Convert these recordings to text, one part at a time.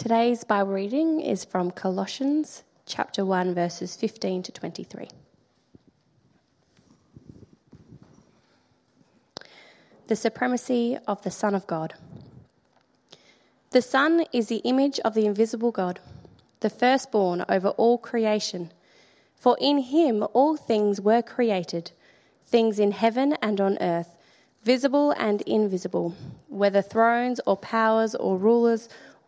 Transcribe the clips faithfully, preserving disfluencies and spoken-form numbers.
Today's Bible reading is from Colossians chapter one, verses fifteen to twenty-three. The supremacy of the Son of God. The Son is the image of the invisible God, the firstborn over all creation. For in him all things were created, things in heaven and on earth, visible and invisible, whether thrones or powers or rulers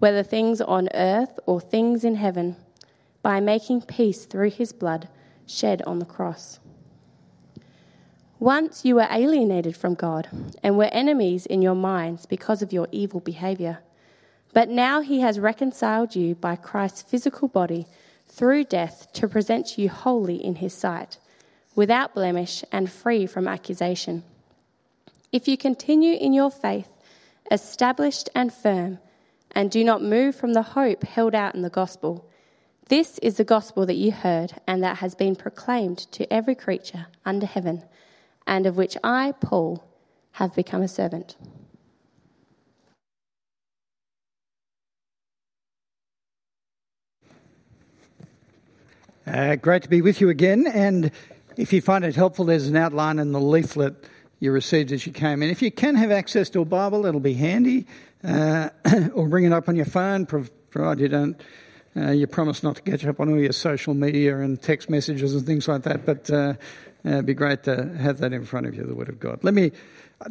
whether things on earth or things in heaven, by making peace through his blood shed on the cross. Once you were alienated from God and were enemies in your minds because of your evil behaviour. But now he has reconciled you by Christ's physical body through death to present you wholly in his sight, without blemish and free from accusation. If you continue in your faith, established and firm, and do not move from the hope held out in the gospel. This is the gospel that you heard and that has been proclaimed to every creature under heaven, and of which I, Paul, have become a servant. Uh, great to be with you again, and if you find it helpful, there's an outline in the leaflet you received as you came in. If you can have access to a Bible, it'll be handy, uh, or bring it up on your phone, provided you don't, uh, you promise not to catch up on all your social media and text messages and things like that, but uh, uh, it'd be great to have that in front of you, the Word of God. Let me, uh,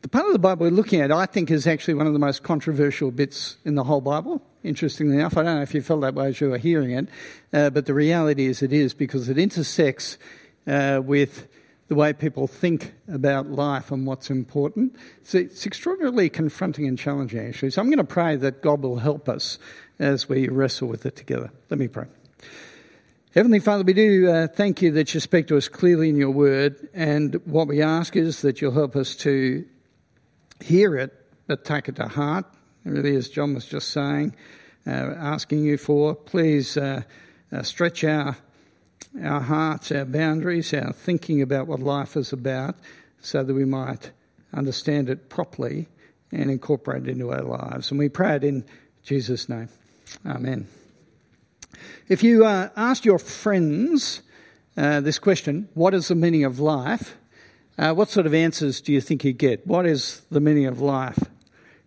the part of the Bible we're looking at, I think, is actually one of the most controversial bits in the whole Bible. Interestingly enough, I don't know if you felt that way as you were hearing it, uh, but the reality is it is, because it intersects uh, with the way people think about life and what's important. So it's extraordinarily confronting and challenging, actually. So I'm going to pray that God will help us as we wrestle with it together. Let me pray. Heavenly Father, we do uh, thank you that you speak to us clearly in your word, and what we ask is that you'll help us to hear it, but take it to heart. Really, as John was just saying, uh, asking you for, please uh, uh, stretch our our hearts, our boundaries, our thinking about what life is about, so that we might understand it properly and incorporate it into our lives. And we pray it in Jesus' name. Amen. If you uh, asked your friends uh, this question, what is the meaning of life, uh, what sort of answers do you think you'd get? What is the meaning of life?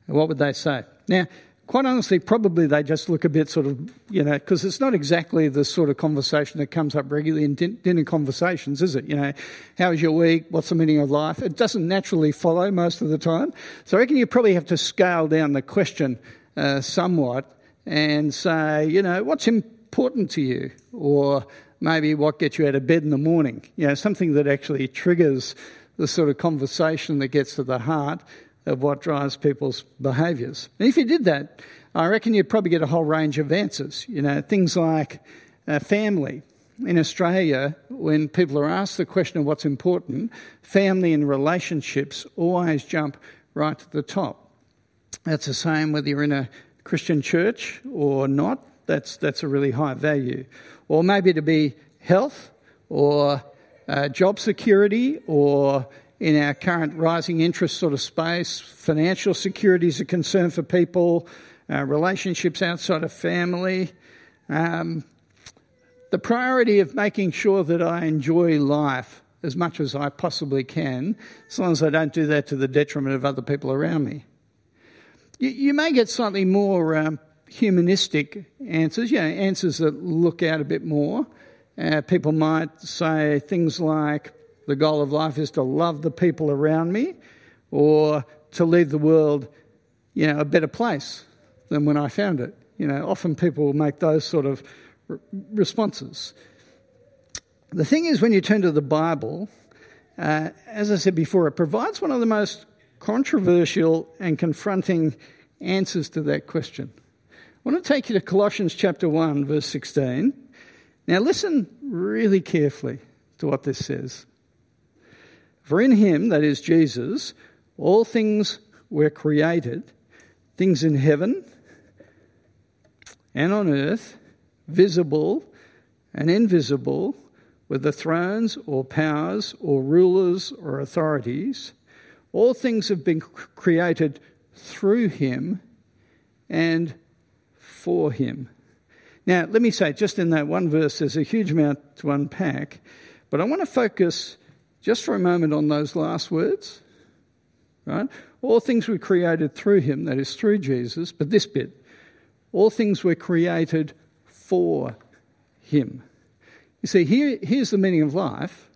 What would they say? Now, quite honestly, probably they just look a bit sort of, you know, because it's not exactly the sort of conversation that comes up regularly in dinner conversations, is it? You know, how is your week? What's the meaning of life? It doesn't naturally follow most of the time. So I reckon you probably have to scale down the question uh, somewhat and say, you know, what's important to you? Or maybe what gets you out of bed in the morning? You know, something that actually triggers the sort of conversation that gets to the heart of what drives people's behaviours. And if you did that, I reckon you'd probably get a whole range of answers. You know, things like uh, family. In Australia, when people are asked the question of what's important, family and relationships always jump right to the top. That's the same whether you're in a Christian church or not. That's that's a really high value. Or maybe to be health or uh, job security, or in our current rising interest sort of space, financial security is a concern for people, uh, relationships outside of family, um, the priority of making sure that I enjoy life as much as I possibly can, as long as I don't do that to the detriment of other people around me. You, you may get slightly more um, humanistic answers, you know, answers that look out a bit more. Uh, people might say things like, the goal of life is to love the people around me, or to leave the world, you know, a better place than when I found it. You know, often people will make those sort of r- responses. The thing is, when you turn to the Bible, uh, as I said before, it provides one of the most controversial and confronting answers to that question. I want to take you to Colossians chapter one, verse sixteen. Now listen really carefully to what this says. For in him, that is Jesus, all things were created, things in heaven and on earth, visible and invisible, whether thrones or powers or rulers or authorities. All things have been created through him and for him. Now, let me say, just in that one verse, there's a huge amount to unpack, but I want to focus just for a moment on those last words, right? All things were created through him, that is through Jesus, but this bit, all things were created for him. You see, here, here's the meaning of life,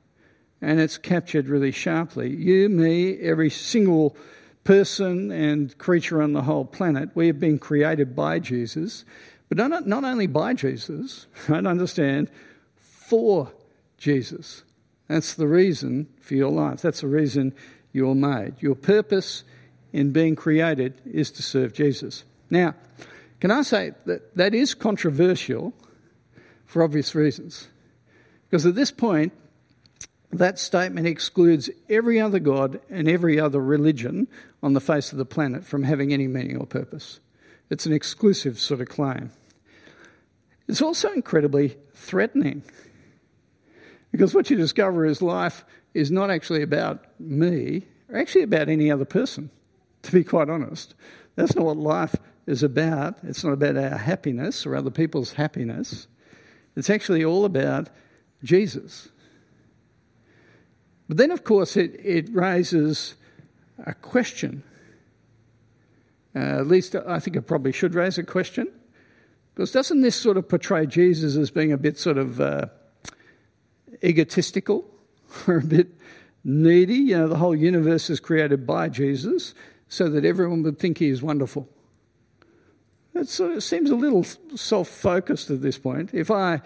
and it's captured really sharply. You, me, every single person and creature on the whole planet, we have been created by Jesus, but not, not only by Jesus, right, understand, for Jesus. That's the reason for your life. That's the reason you're made. Your purpose in being created is to serve Jesus. Now, can I say that that is controversial for obvious reasons? Because at this point, that statement excludes every other god and every other religion on the face of the planet from having any meaning or purpose. It's an exclusive sort of claim. It's also incredibly threatening, because what you discover is life is not actually about me, or actually about any other person, to be quite honest. That's not what life is about. It's not about our happiness or other people's happiness. It's actually all about Jesus. But then, of course, it, it raises a question. Uh, at least I think it probably should raise a question. Because doesn't this sort of portray Jesus as being a bit sort of uh, egotistical or a bit needy? You know, the whole universe is created by Jesus so that everyone would think he is wonderful. It sort of seems a little self-focused at this point. If I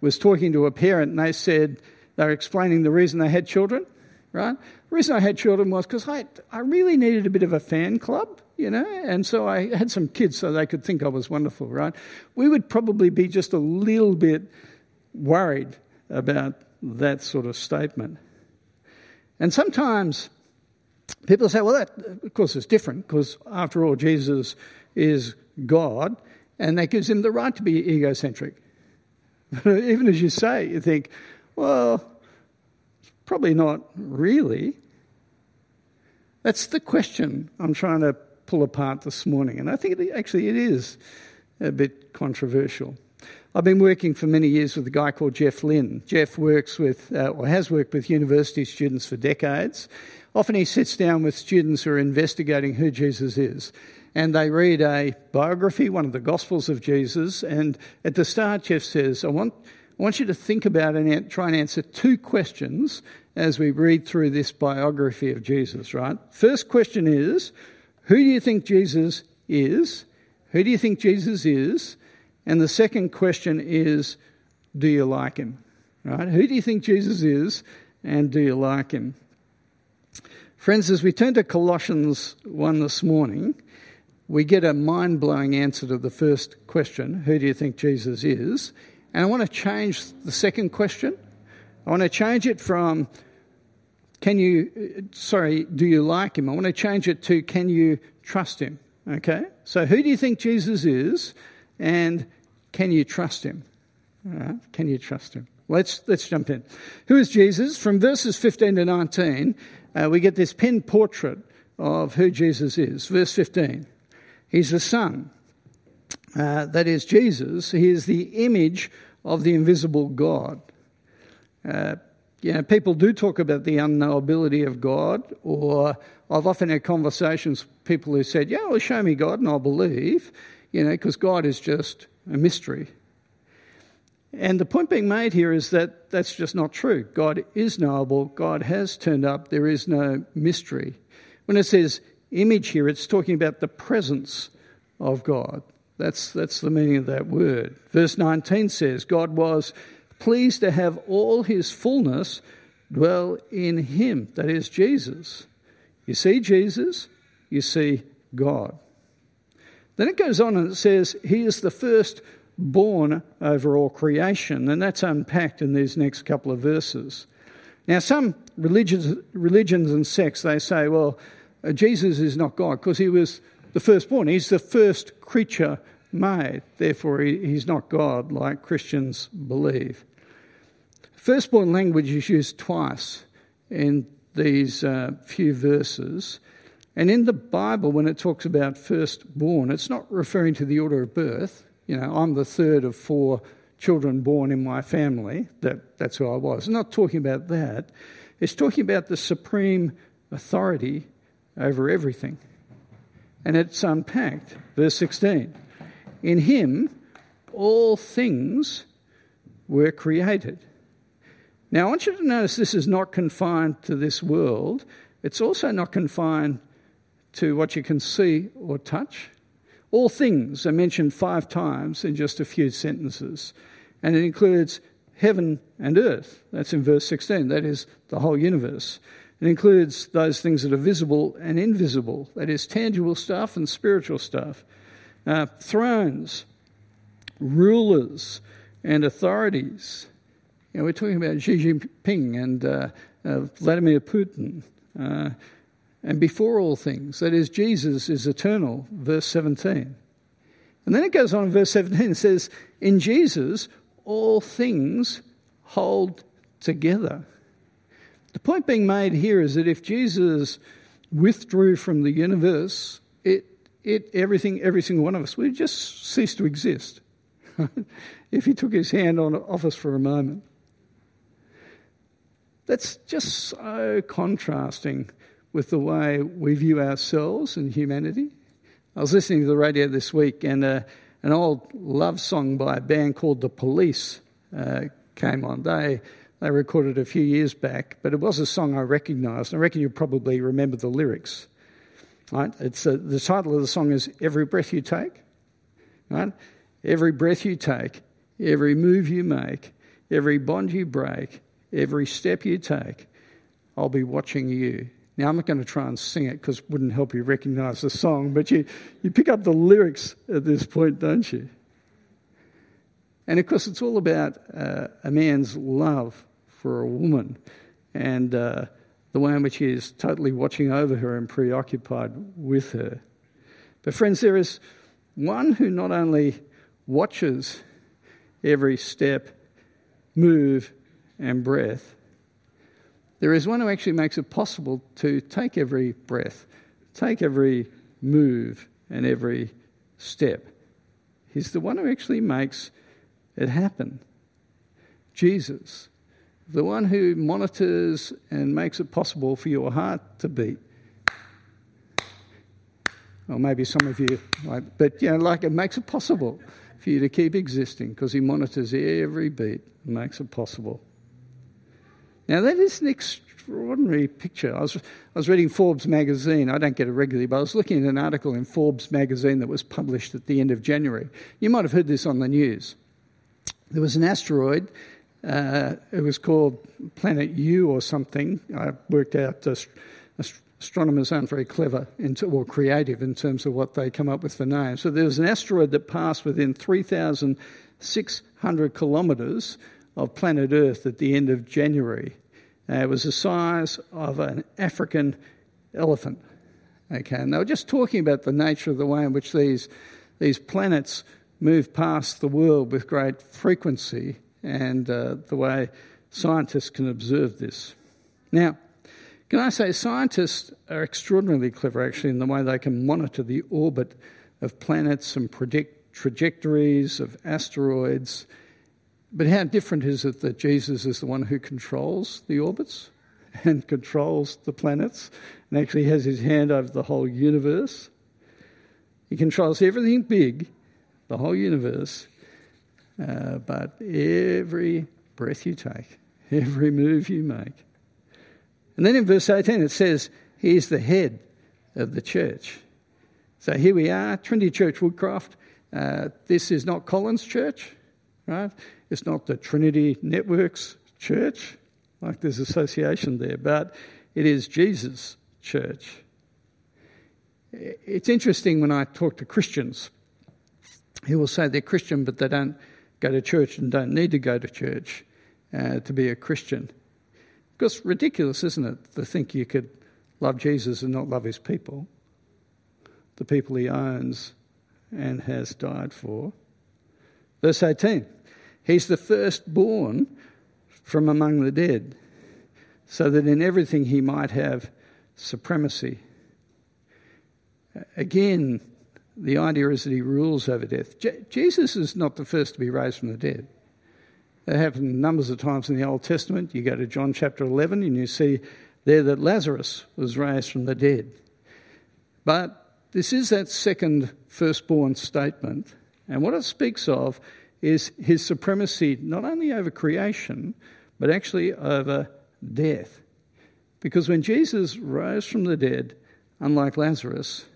was talking to a parent and they said, they're explaining the reason they had children, right? The reason I had children was because I, I really needed a bit of a fan club, you know, and so I had some kids so they could think I was wonderful, right? We would probably be just a little bit worried about that sort of statement. And sometimes people say, well, that, of course, is different because, after all, Jesus is God and that gives him the right to be egocentric. But even as you say, you think, well, probably not really. That's the question I'm trying to pull apart this morning. And I think it, actually it is a bit controversial. I've been working for many years with a guy called Jeff Lynn. Jeff works with, uh, or has worked with university students for decades. Often he sits down with students who are investigating who Jesus is. And they read a biography, one of the Gospels of Jesus. And at the start, Jeff says, I want... I want you to think about and try and answer two questions as we read through this biography of Jesus, right? First question is, who do you think Jesus is? Who do you think Jesus is? And the second question is, do you like him? Right? Who do you think Jesus is and do you like him? Friends, as we turn to Colossians one this morning, we get a mind-blowing answer to the first question, who do you think Jesus is? And I want to change the second question. I want to change it from, can you, sorry, do you like him? I want to change it to, can you trust him? Okay? So who do you think Jesus is and can you trust him? All right, can you trust him? Let's let's jump in. Who is Jesus? From verses fifteen to nineteen, uh, we get this pen portrait of who Jesus is. Verse fifteen, he's the Son. Uh, that is Jesus. He is the image of the invisible God. Uh, you know, people do talk about the unknowability of God, or I've often had conversations with people who said, yeah, well, show me God and I'll believe, you know, because God is just a mystery. And the point being made here is that that's just not true. God is knowable. God has turned up. There is no mystery. When it says image here, it's talking about the presence of God. That's that's the meaning of that word. Verse nineteen says, God was pleased to have all his fullness dwell in him. That is Jesus. You see Jesus, you see God. Then it goes on and it says, he is the firstborn over all creation. And that's unpacked in these next couple of verses. Now, some religions, religions and sects, they say, well, Jesus is not God because he was the firstborn. He's the first creature made. Therefore, he, he's not God like Christians believe. Firstborn language is used twice in these uh, few verses. And in the Bible, when it talks about firstborn, it's not referring to the order of birth. You know, I'm the third of four children born in my family. That, that's who I was. It's not talking about that. It's talking about the supreme authority over everything. And it's unpacked. Verse sixteen. In him, all things were created. Now, I want you to notice this is not confined to this world. It's also not confined to what you can see or touch. All things are mentioned five times in just a few sentences. And it includes heaven and earth. That's in verse sixteen. That is the whole universe. It includes those things that are visible and invisible. That is tangible stuff and spiritual stuff. Uh, thrones, rulers and authorities. You know, we're talking about Xi Jinping and uh, uh, Vladimir Putin. Uh, and before all things, that is, Jesus is eternal, verse seventeen. And then it goes on in verse seventeen, it says, in Jesus, all things hold together. The point being made here is that if Jesus withdrew from the universe, it, it, everything, every single one of us would just cease to exist if he took his hand on, off us for a moment. That's just so contrasting with the way we view ourselves and humanity. I was listening to the radio this week and uh, an old love song by a band called The Police uh, came on. They they recorded it a few years back, but it was a song I recognised. I reckon you probably remember the lyrics. Right? It's a, the title of the song is Every Breath You Take. Right? Every breath you take, every move you make, every bond you break, every step you take, I'll be watching you. Now, I'm not going to try and sing it because it wouldn't help you recognise the song, but you, you pick up the lyrics at this point, don't you? And, of course, it's all about uh, a man's love for a woman and uh, the way in which he is totally watching over her and preoccupied with her. But, friends, there is one who not only watches every step, move, and breath. There is one who actually makes it possible to take every breath, take every move and every step. He's the one who actually makes it happen. Jesus, the one who monitors and makes it possible for your heart to beat. Or maybe some of you, like, but you know, like it makes it possible for you to keep existing because he monitors every beat and makes it possible. Now, that is an extraordinary picture. I was I was reading Forbes magazine. I don't get it regularly, but I was looking at an article in Forbes magazine that was published at the end of January. You might have heard this on the news. There was an asteroid. Uh, it was called Planet U or something. I worked out uh, ast- astronomers aren't very clever in t- or creative in terms of what they come up with for names. So there was an asteroid that passed within three thousand six hundred kilometres of planet Earth at the end of January. Uh, it was the size of an African elephant. Okay, and they were just talking about the nature of the way in which these these planets move past the world with great frequency and uh, the way scientists can observe this. Now, can I say scientists are extraordinarily clever, actually, in the way they can monitor the orbit of planets and predict trajectories of asteroids. But how different is it that Jesus is the one who controls the orbits and controls the planets and actually has his hand over the whole universe? He controls everything big, the whole universe, uh, but every breath you take, every move you make. And then in verse eighteen it says, he is the head of the church. So here we are, Trinity Church Woodcraft. Uh, this is not Collins Church, right? It's not the Trinity Network's church, like there's association there, but it is Jesus' church. It's interesting when I talk to Christians who will say they're Christian but they don't go to church and don't need to go to church uh, to be a Christian. Because ridiculous, isn't it, to think you could love Jesus and not love his people, the people he owns and has died for. Verse eighteen, he's the firstborn from among the dead, so that in everything he might have supremacy. Again, the idea is that he rules over death. Je- Jesus is not the first to be raised from the dead. That happened numbers of times in the Old Testament. You go to John chapter eleven and you see there that Lazarus was raised from the dead. But this is that second firstborn statement. And what it speaks of is his supremacy not only over creation, but actually over death. Because when Jesus rose from the dead, unlike Lazarus,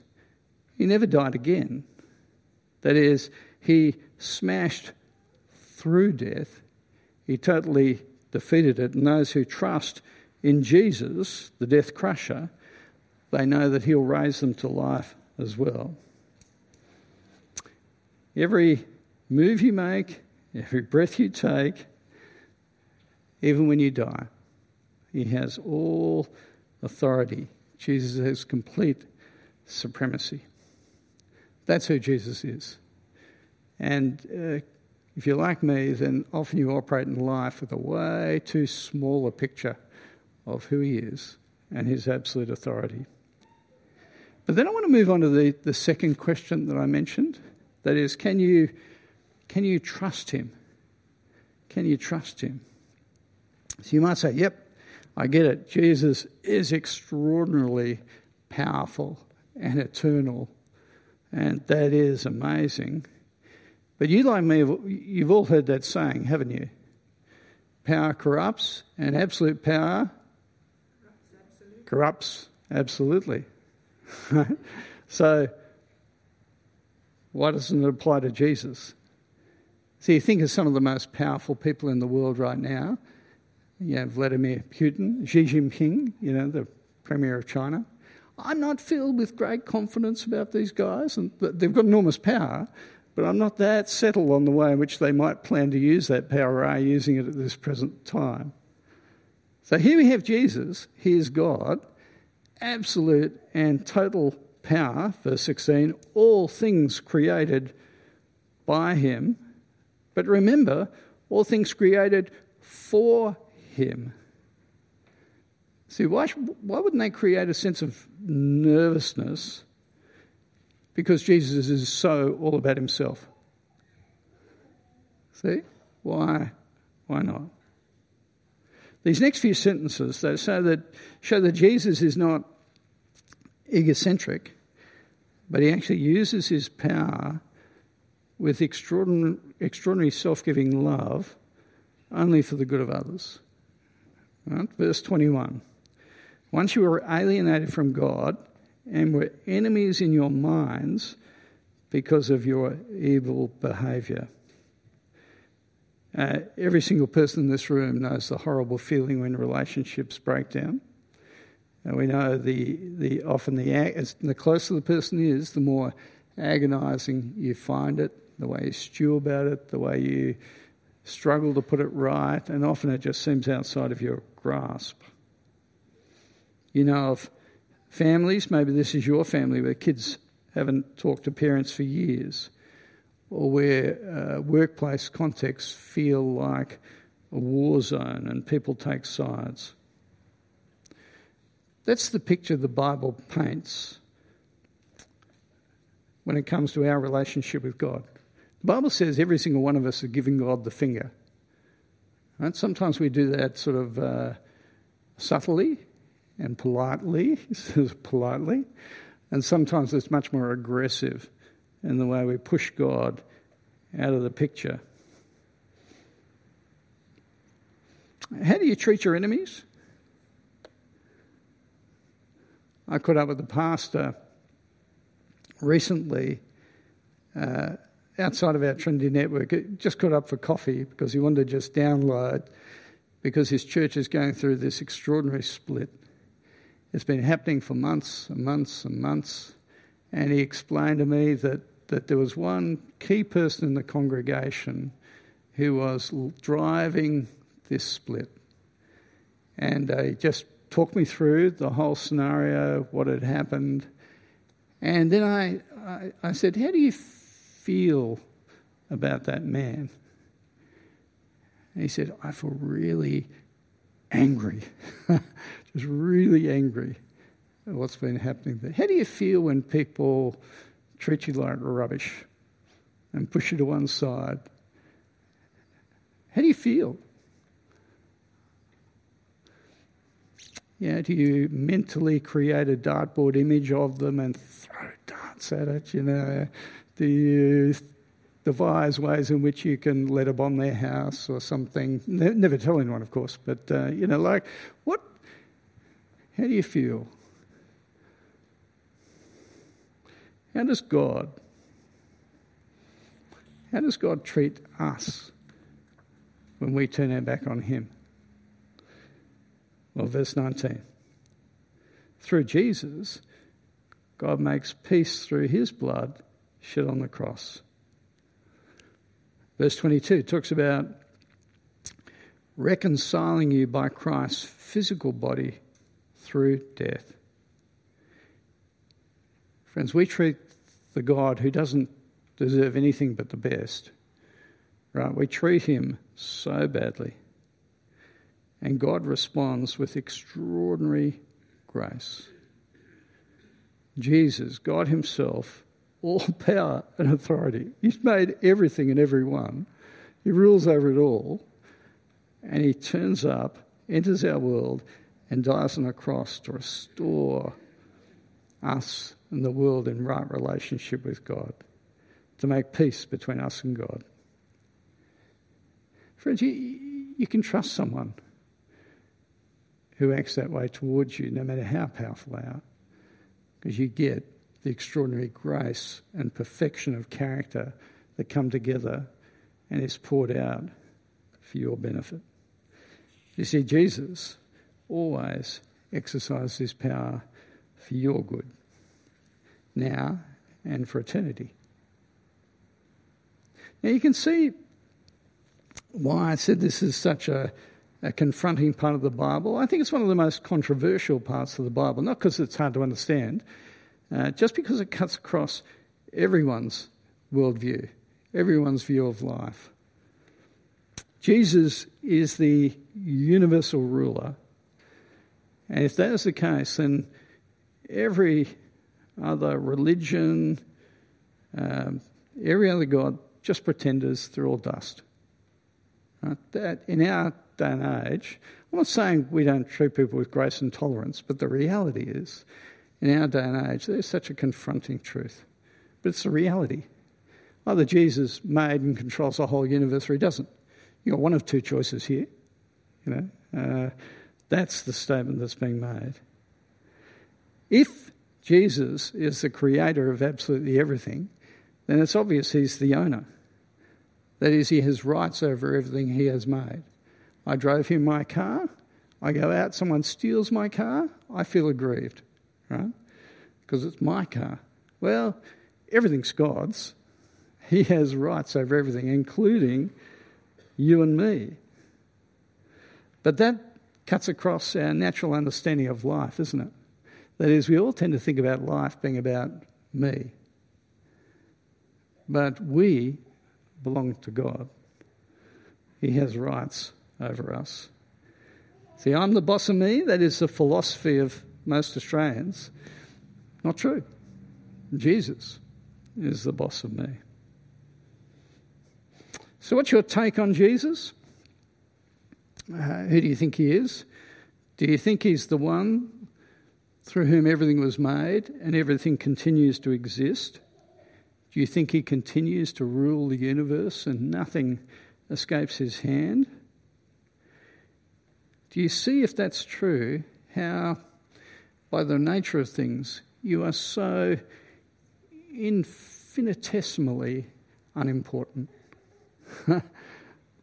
he never died again. That is, he smashed through death. He totally defeated it. And those who trust in Jesus, the death crusher, they know that he'll raise them to life as well. Every move you make, every breath you take, even when you die, he has all authority. Jesus has complete supremacy. That's who Jesus is. And uh, if you're like me, then often you operate in life with a way too small a picture of who he is and his absolute authority. But then I want to move on to the, the second question that I mentioned. That is, can you can you trust him? Can you trust him? So you might say, yep, I get it. Jesus is extraordinarily powerful and eternal, and that is amazing. But you, like me, you've all heard that saying, haven't you? Power corrupts, and absolute power corrupts absolutely. Corrupts absolutely. So, why doesn't it apply to Jesus? So you think of some of the most powerful people in the world right now. You have Vladimir Putin, Xi Jinping, you know, the Premier of China. I'm not filled with great confidence about these guys, and they've got enormous power, but I'm not that settled on the way in which they might plan to use that power or are using it at this present time. So here we have Jesus, he is God, absolute and total power, verse sixteen, all things created by him. But remember, all things created for him. See, why, why wouldn't they create a sense of nervousness? Because Jesus is so all about himself. See? Why? Why not? These next few sentences, though, show that, show that Jesus is not egocentric, but he actually uses his power with extraordinary, extraordinary self-giving love only for the good of others. Right? Verse twenty-one. Once you were alienated from God and were enemies in your minds because of your evil behaviour. Uh, every single person in this room knows the horrible feeling when relationships break down. And we know the the often the as the closer the person is, the more agonising you find it, the way you stew about it, the way you struggle to put it right, and often it just seems outside of your grasp. You know of families, maybe this is your family, where kids haven't talked to parents for years, or where uh, workplace contexts feel like a war zone and people take sides. That's the picture the Bible paints when it comes to our relationship with God. The Bible says every single one of us are giving God the finger. Right? Sometimes we do that sort of uh, subtly and politely, politely, and sometimes it's much more aggressive in the way we push God out of the picture. How do you treat your enemies? I caught up with the pastor recently uh, outside of our Trinity Network. It just caught up for coffee because he wanted to just download because his church is going through this extraordinary split. It's been happening for months and months and months, and he explained to me that, that there was one key person in the congregation who was driving this split. And uh, he just talked me through the whole scenario, what had happened. And then I, I, I said, how do you feel about that man? And he said, I feel really angry, just really angry at what's been happening there. How do you feel when people treat you like rubbish and push you to one side? How do you feel? Yeah, do you mentally create a dartboard image of them and throw darts at it, you know? Do you devise ways in which you can let her bomb their house or something? Ne- never tell anyone, of course, but, uh, you know, like, what? How do you feel? How does God, how does God treat us when we turn our back on him? Well, verse nineteen. Through Jesus, God makes peace through his blood shed on the cross. Verse twenty-two talks about reconciling you by Christ's physical body through death. Friends, we treat the God who doesn't deserve anything but the best, right? We treat him so badly. And God responds with extraordinary grace. Jesus, God himself, all power and authority. He's made everything and everyone. He rules over it all. And he turns up, enters our world, and dies on a cross to restore us and the world in right relationship with God, to make peace between us and God. Friends, you, you can trust someone who acts that way towards you, no matter how powerful they are, because you get the extraordinary grace and perfection of character that come together and is poured out for your benefit. You see, Jesus always exercises his power for your good, now and for eternity. Now you can see why I said this is such a a confronting part of the Bible. I think it's one of the most controversial parts of the Bible, not because it's hard to understand, uh, just because it cuts across everyone's worldview, everyone's view of life. Jesus is the universal ruler, and if that is the case, then every other religion, um, every other god, just pretenders, they're all dust. Right? That in our day and age, I'm not saying we don't treat people with grace and tolerance, but the reality is, in our day and age, there's such a confronting truth. But it's the reality. Either Jesus made and controls the whole universe, or he doesn't. You've got one of two choices here. You know, uh, that's the statement that's being made. If Jesus is the creator of absolutely everything, then it's obvious he's the owner. That is, he has rights over everything he has made. I drove in my car, I go out, someone steals my car, I feel aggrieved, right? Because it's my car. Well, everything's God's. He has rights over everything, including you and me. But that cuts across our natural understanding of life, isn't it? That is, we all tend to think about life being about me. But we belong to God. He has rights over us. See, I'm the boss of me, that is the philosophy of most Australians. Not true. Jesus is the boss of me. So what's your take on Jesus? Uh, who do you think he is? Do you think he's the one through whom everything was made and everything continues to exist? Do you think he continues to rule the universe and nothing escapes his hand? Do you see, if that's true, how by the nature of things you are so infinitesimally unimportant?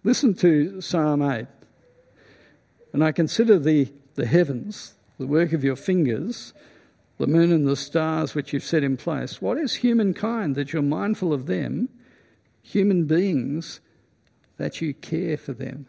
Listen to Psalm eight. And I consider the, the heavens, the work of your fingers, the moon and the stars which you've set in place. What is humankind that you're mindful of them, human beings that you care for them?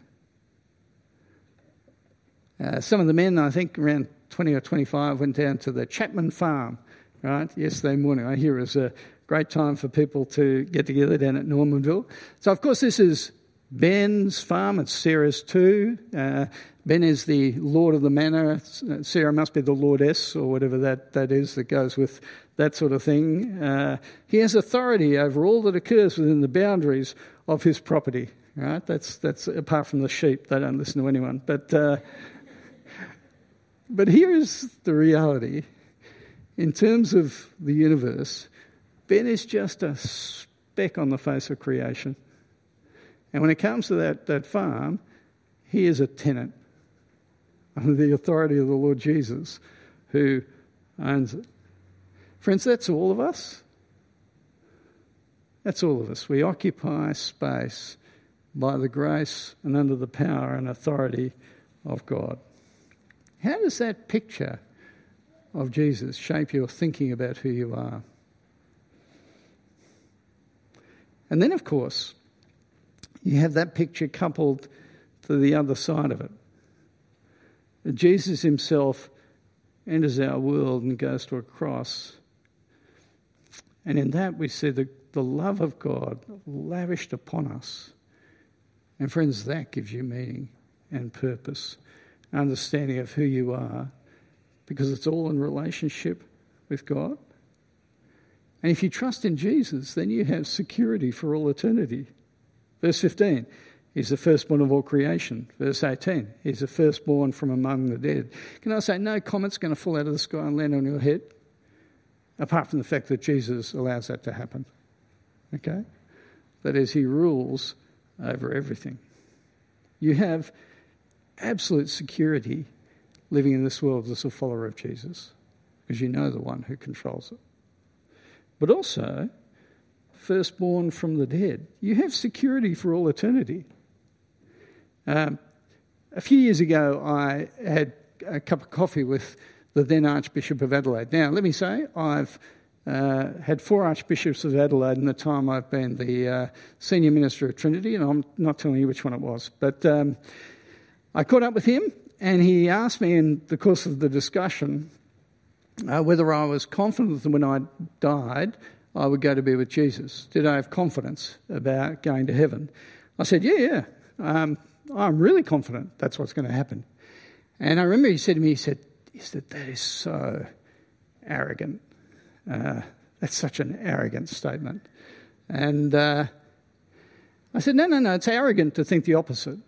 Uh, some of the men, I think around twenty or twenty-five, went down to the Chapman Farm, right, yesterday morning. I hear it was a great time for people to get together down at Normanville. So, of course, this is Ben's farm. It's Sarah's too. Uh, Ben is the lord of the manor. Sarah must be the lordess or whatever that, that is that goes with that sort of thing. Uh, he has authority over all that occurs within the boundaries of his property. Right? That's that's apart from the sheep. They don't listen to anyone. But uh, but here is the reality. In terms of the universe, Ben is just a speck on the face of creation. And when it comes to that, that farm, he is a tenant under the authority of the Lord Jesus who owns it. Friends, that's all of us. That's all of us. We occupy space by the grace and under the power and authority of God. How does that picture of Jesus shape your thinking about who you are? And then, of course, you have that picture coupled to the other side of it. Jesus himself enters our world and goes to a cross. And in that we see the, the love of God lavished upon us. And friends, that gives you meaning and purpose, understanding of who you are, because it's all in relationship with God. And if you trust in Jesus, then you have security for all eternity. Verse fifteen, he's the firstborn of all creation. Verse eighteen, he's the firstborn from among the dead. Can I say, no comet's going to fall out of the sky and land on your head, apart from the fact that Jesus allows that to happen. Okay? That is, he rules over everything. You have absolute security living in this world as a follower of Jesus, because you know the one who controls it. But also, firstborn from the dead. You have security for all eternity. Um, a few years ago, I had a cup of coffee with the then Archbishop of Adelaide. Now, let me say, I've uh, had four Archbishops of Adelaide in the time I've been the uh, senior minister of Trinity, and I'm not telling you which one it was. But um, I caught up with him, and he asked me in the course of the discussion uh, whether I was confident that when I died, I would go to be with Jesus. Did I have confidence about going to heaven? I said, yeah, yeah. Um, I'm really confident that's what's going to happen. And I remember he said to me, he said, he said that is so arrogant. Uh, that's such an arrogant statement. And uh, I said, no, no, no, it's arrogant to think the opposite.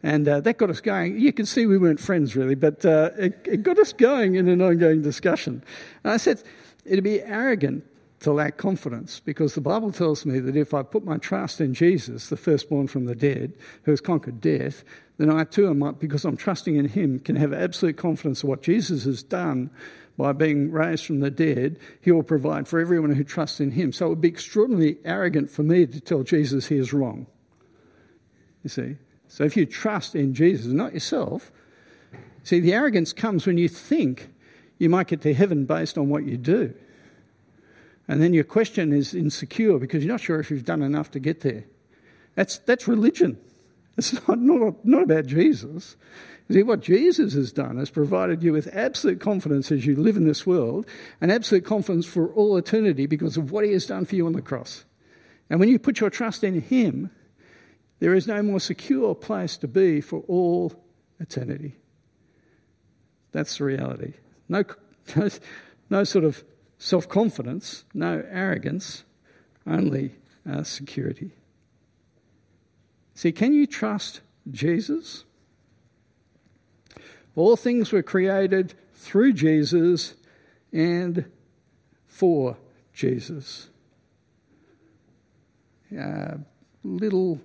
And uh, that got us going. You can see we weren't friends really, but uh, it, it got us going in an ongoing discussion. And I said, it'd be arrogant to lack confidence, because the Bible tells me that if I put my trust in Jesus, the firstborn from the dead, who has conquered death, then I too, am, because I'm trusting in him, can have absolute confidence of what Jesus has done by being raised from the dead. He will provide for everyone who trusts in him. So it would be extraordinarily arrogant for me to tell Jesus he is wrong. You see? So if you trust in Jesus, not yourself, see, the arrogance comes when you think you might get to heaven based on what you do. And then your question is insecure because you're not sure if you've done enough to get there. That's that's religion. It's not, not, not about Jesus. You see, what Jesus has done has provided you with absolute confidence as you live in this world, and absolute confidence for all eternity because of what he has done for you on the cross. And when you put your trust in him, there is no more secure place to be for all eternity. That's the reality. No, no, no sort of self-confidence, no arrogance, only uh, security. See, can you trust Jesus? All things were created through Jesus and for Jesus. Uh, little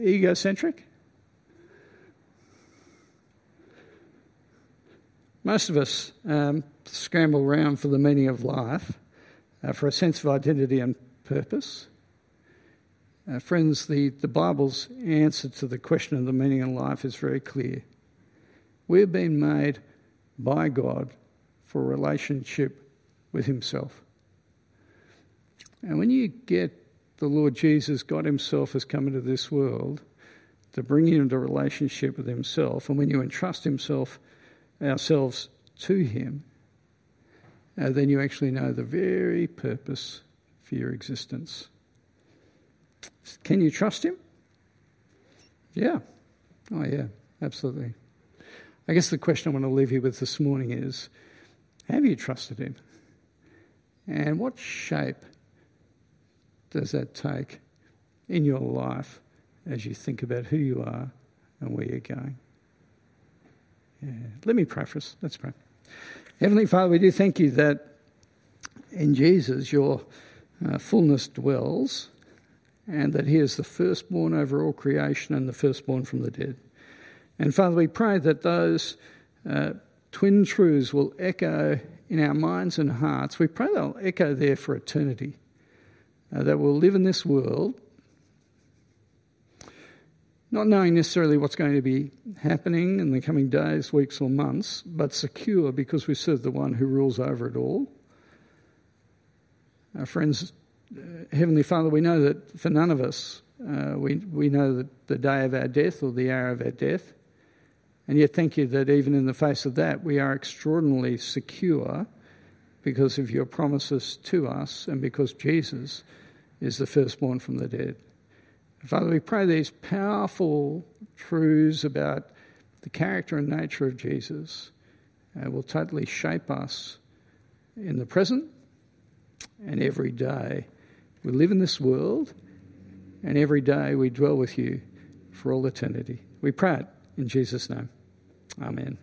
egocentric. Most of us um, scramble around for the meaning of life, uh, for a sense of identity and purpose. Uh, friends, the, the Bible's answer to the question of the meaning of life is very clear. We've been made by God for a relationship with himself. And when you get the Lord Jesus, God himself has come into this world to bring you into a relationship with himself, and when you entrust himself, ourselves to him, uh, then you actually know the very purpose for your existence. Can you trust him? Yeah. Oh, yeah, absolutely. I guess the question I want to leave you with this morning is, have you trusted him? And what shape does that take in your life as you think about who you are and where you're going? Yeah. Let me pray for us. Let's pray. Heavenly Father, we do thank you that in Jesus your uh, fullness dwells, and that he is the firstborn over all creation and the firstborn from the dead. And Father, we pray that those uh, twin truths will echo in our minds and hearts. We pray they'll echo there for eternity, uh, that we'll live in this world not knowing necessarily what's going to be happening in the coming days, weeks or months, but secure because we serve the one who rules over it all. Our friends, uh, Heavenly Father, we know that for none of us, uh, we, we know that the day of our death or the hour of our death, and yet thank you that even in the face of that, we are extraordinarily secure because of your promises to us and because Jesus is the firstborn from the dead. Father, we pray these powerful truths about the character and nature of Jesus uh, will totally shape us in the present and every day. We live in this world and every day we dwell with you for all eternity. We pray it in Jesus' name. Amen.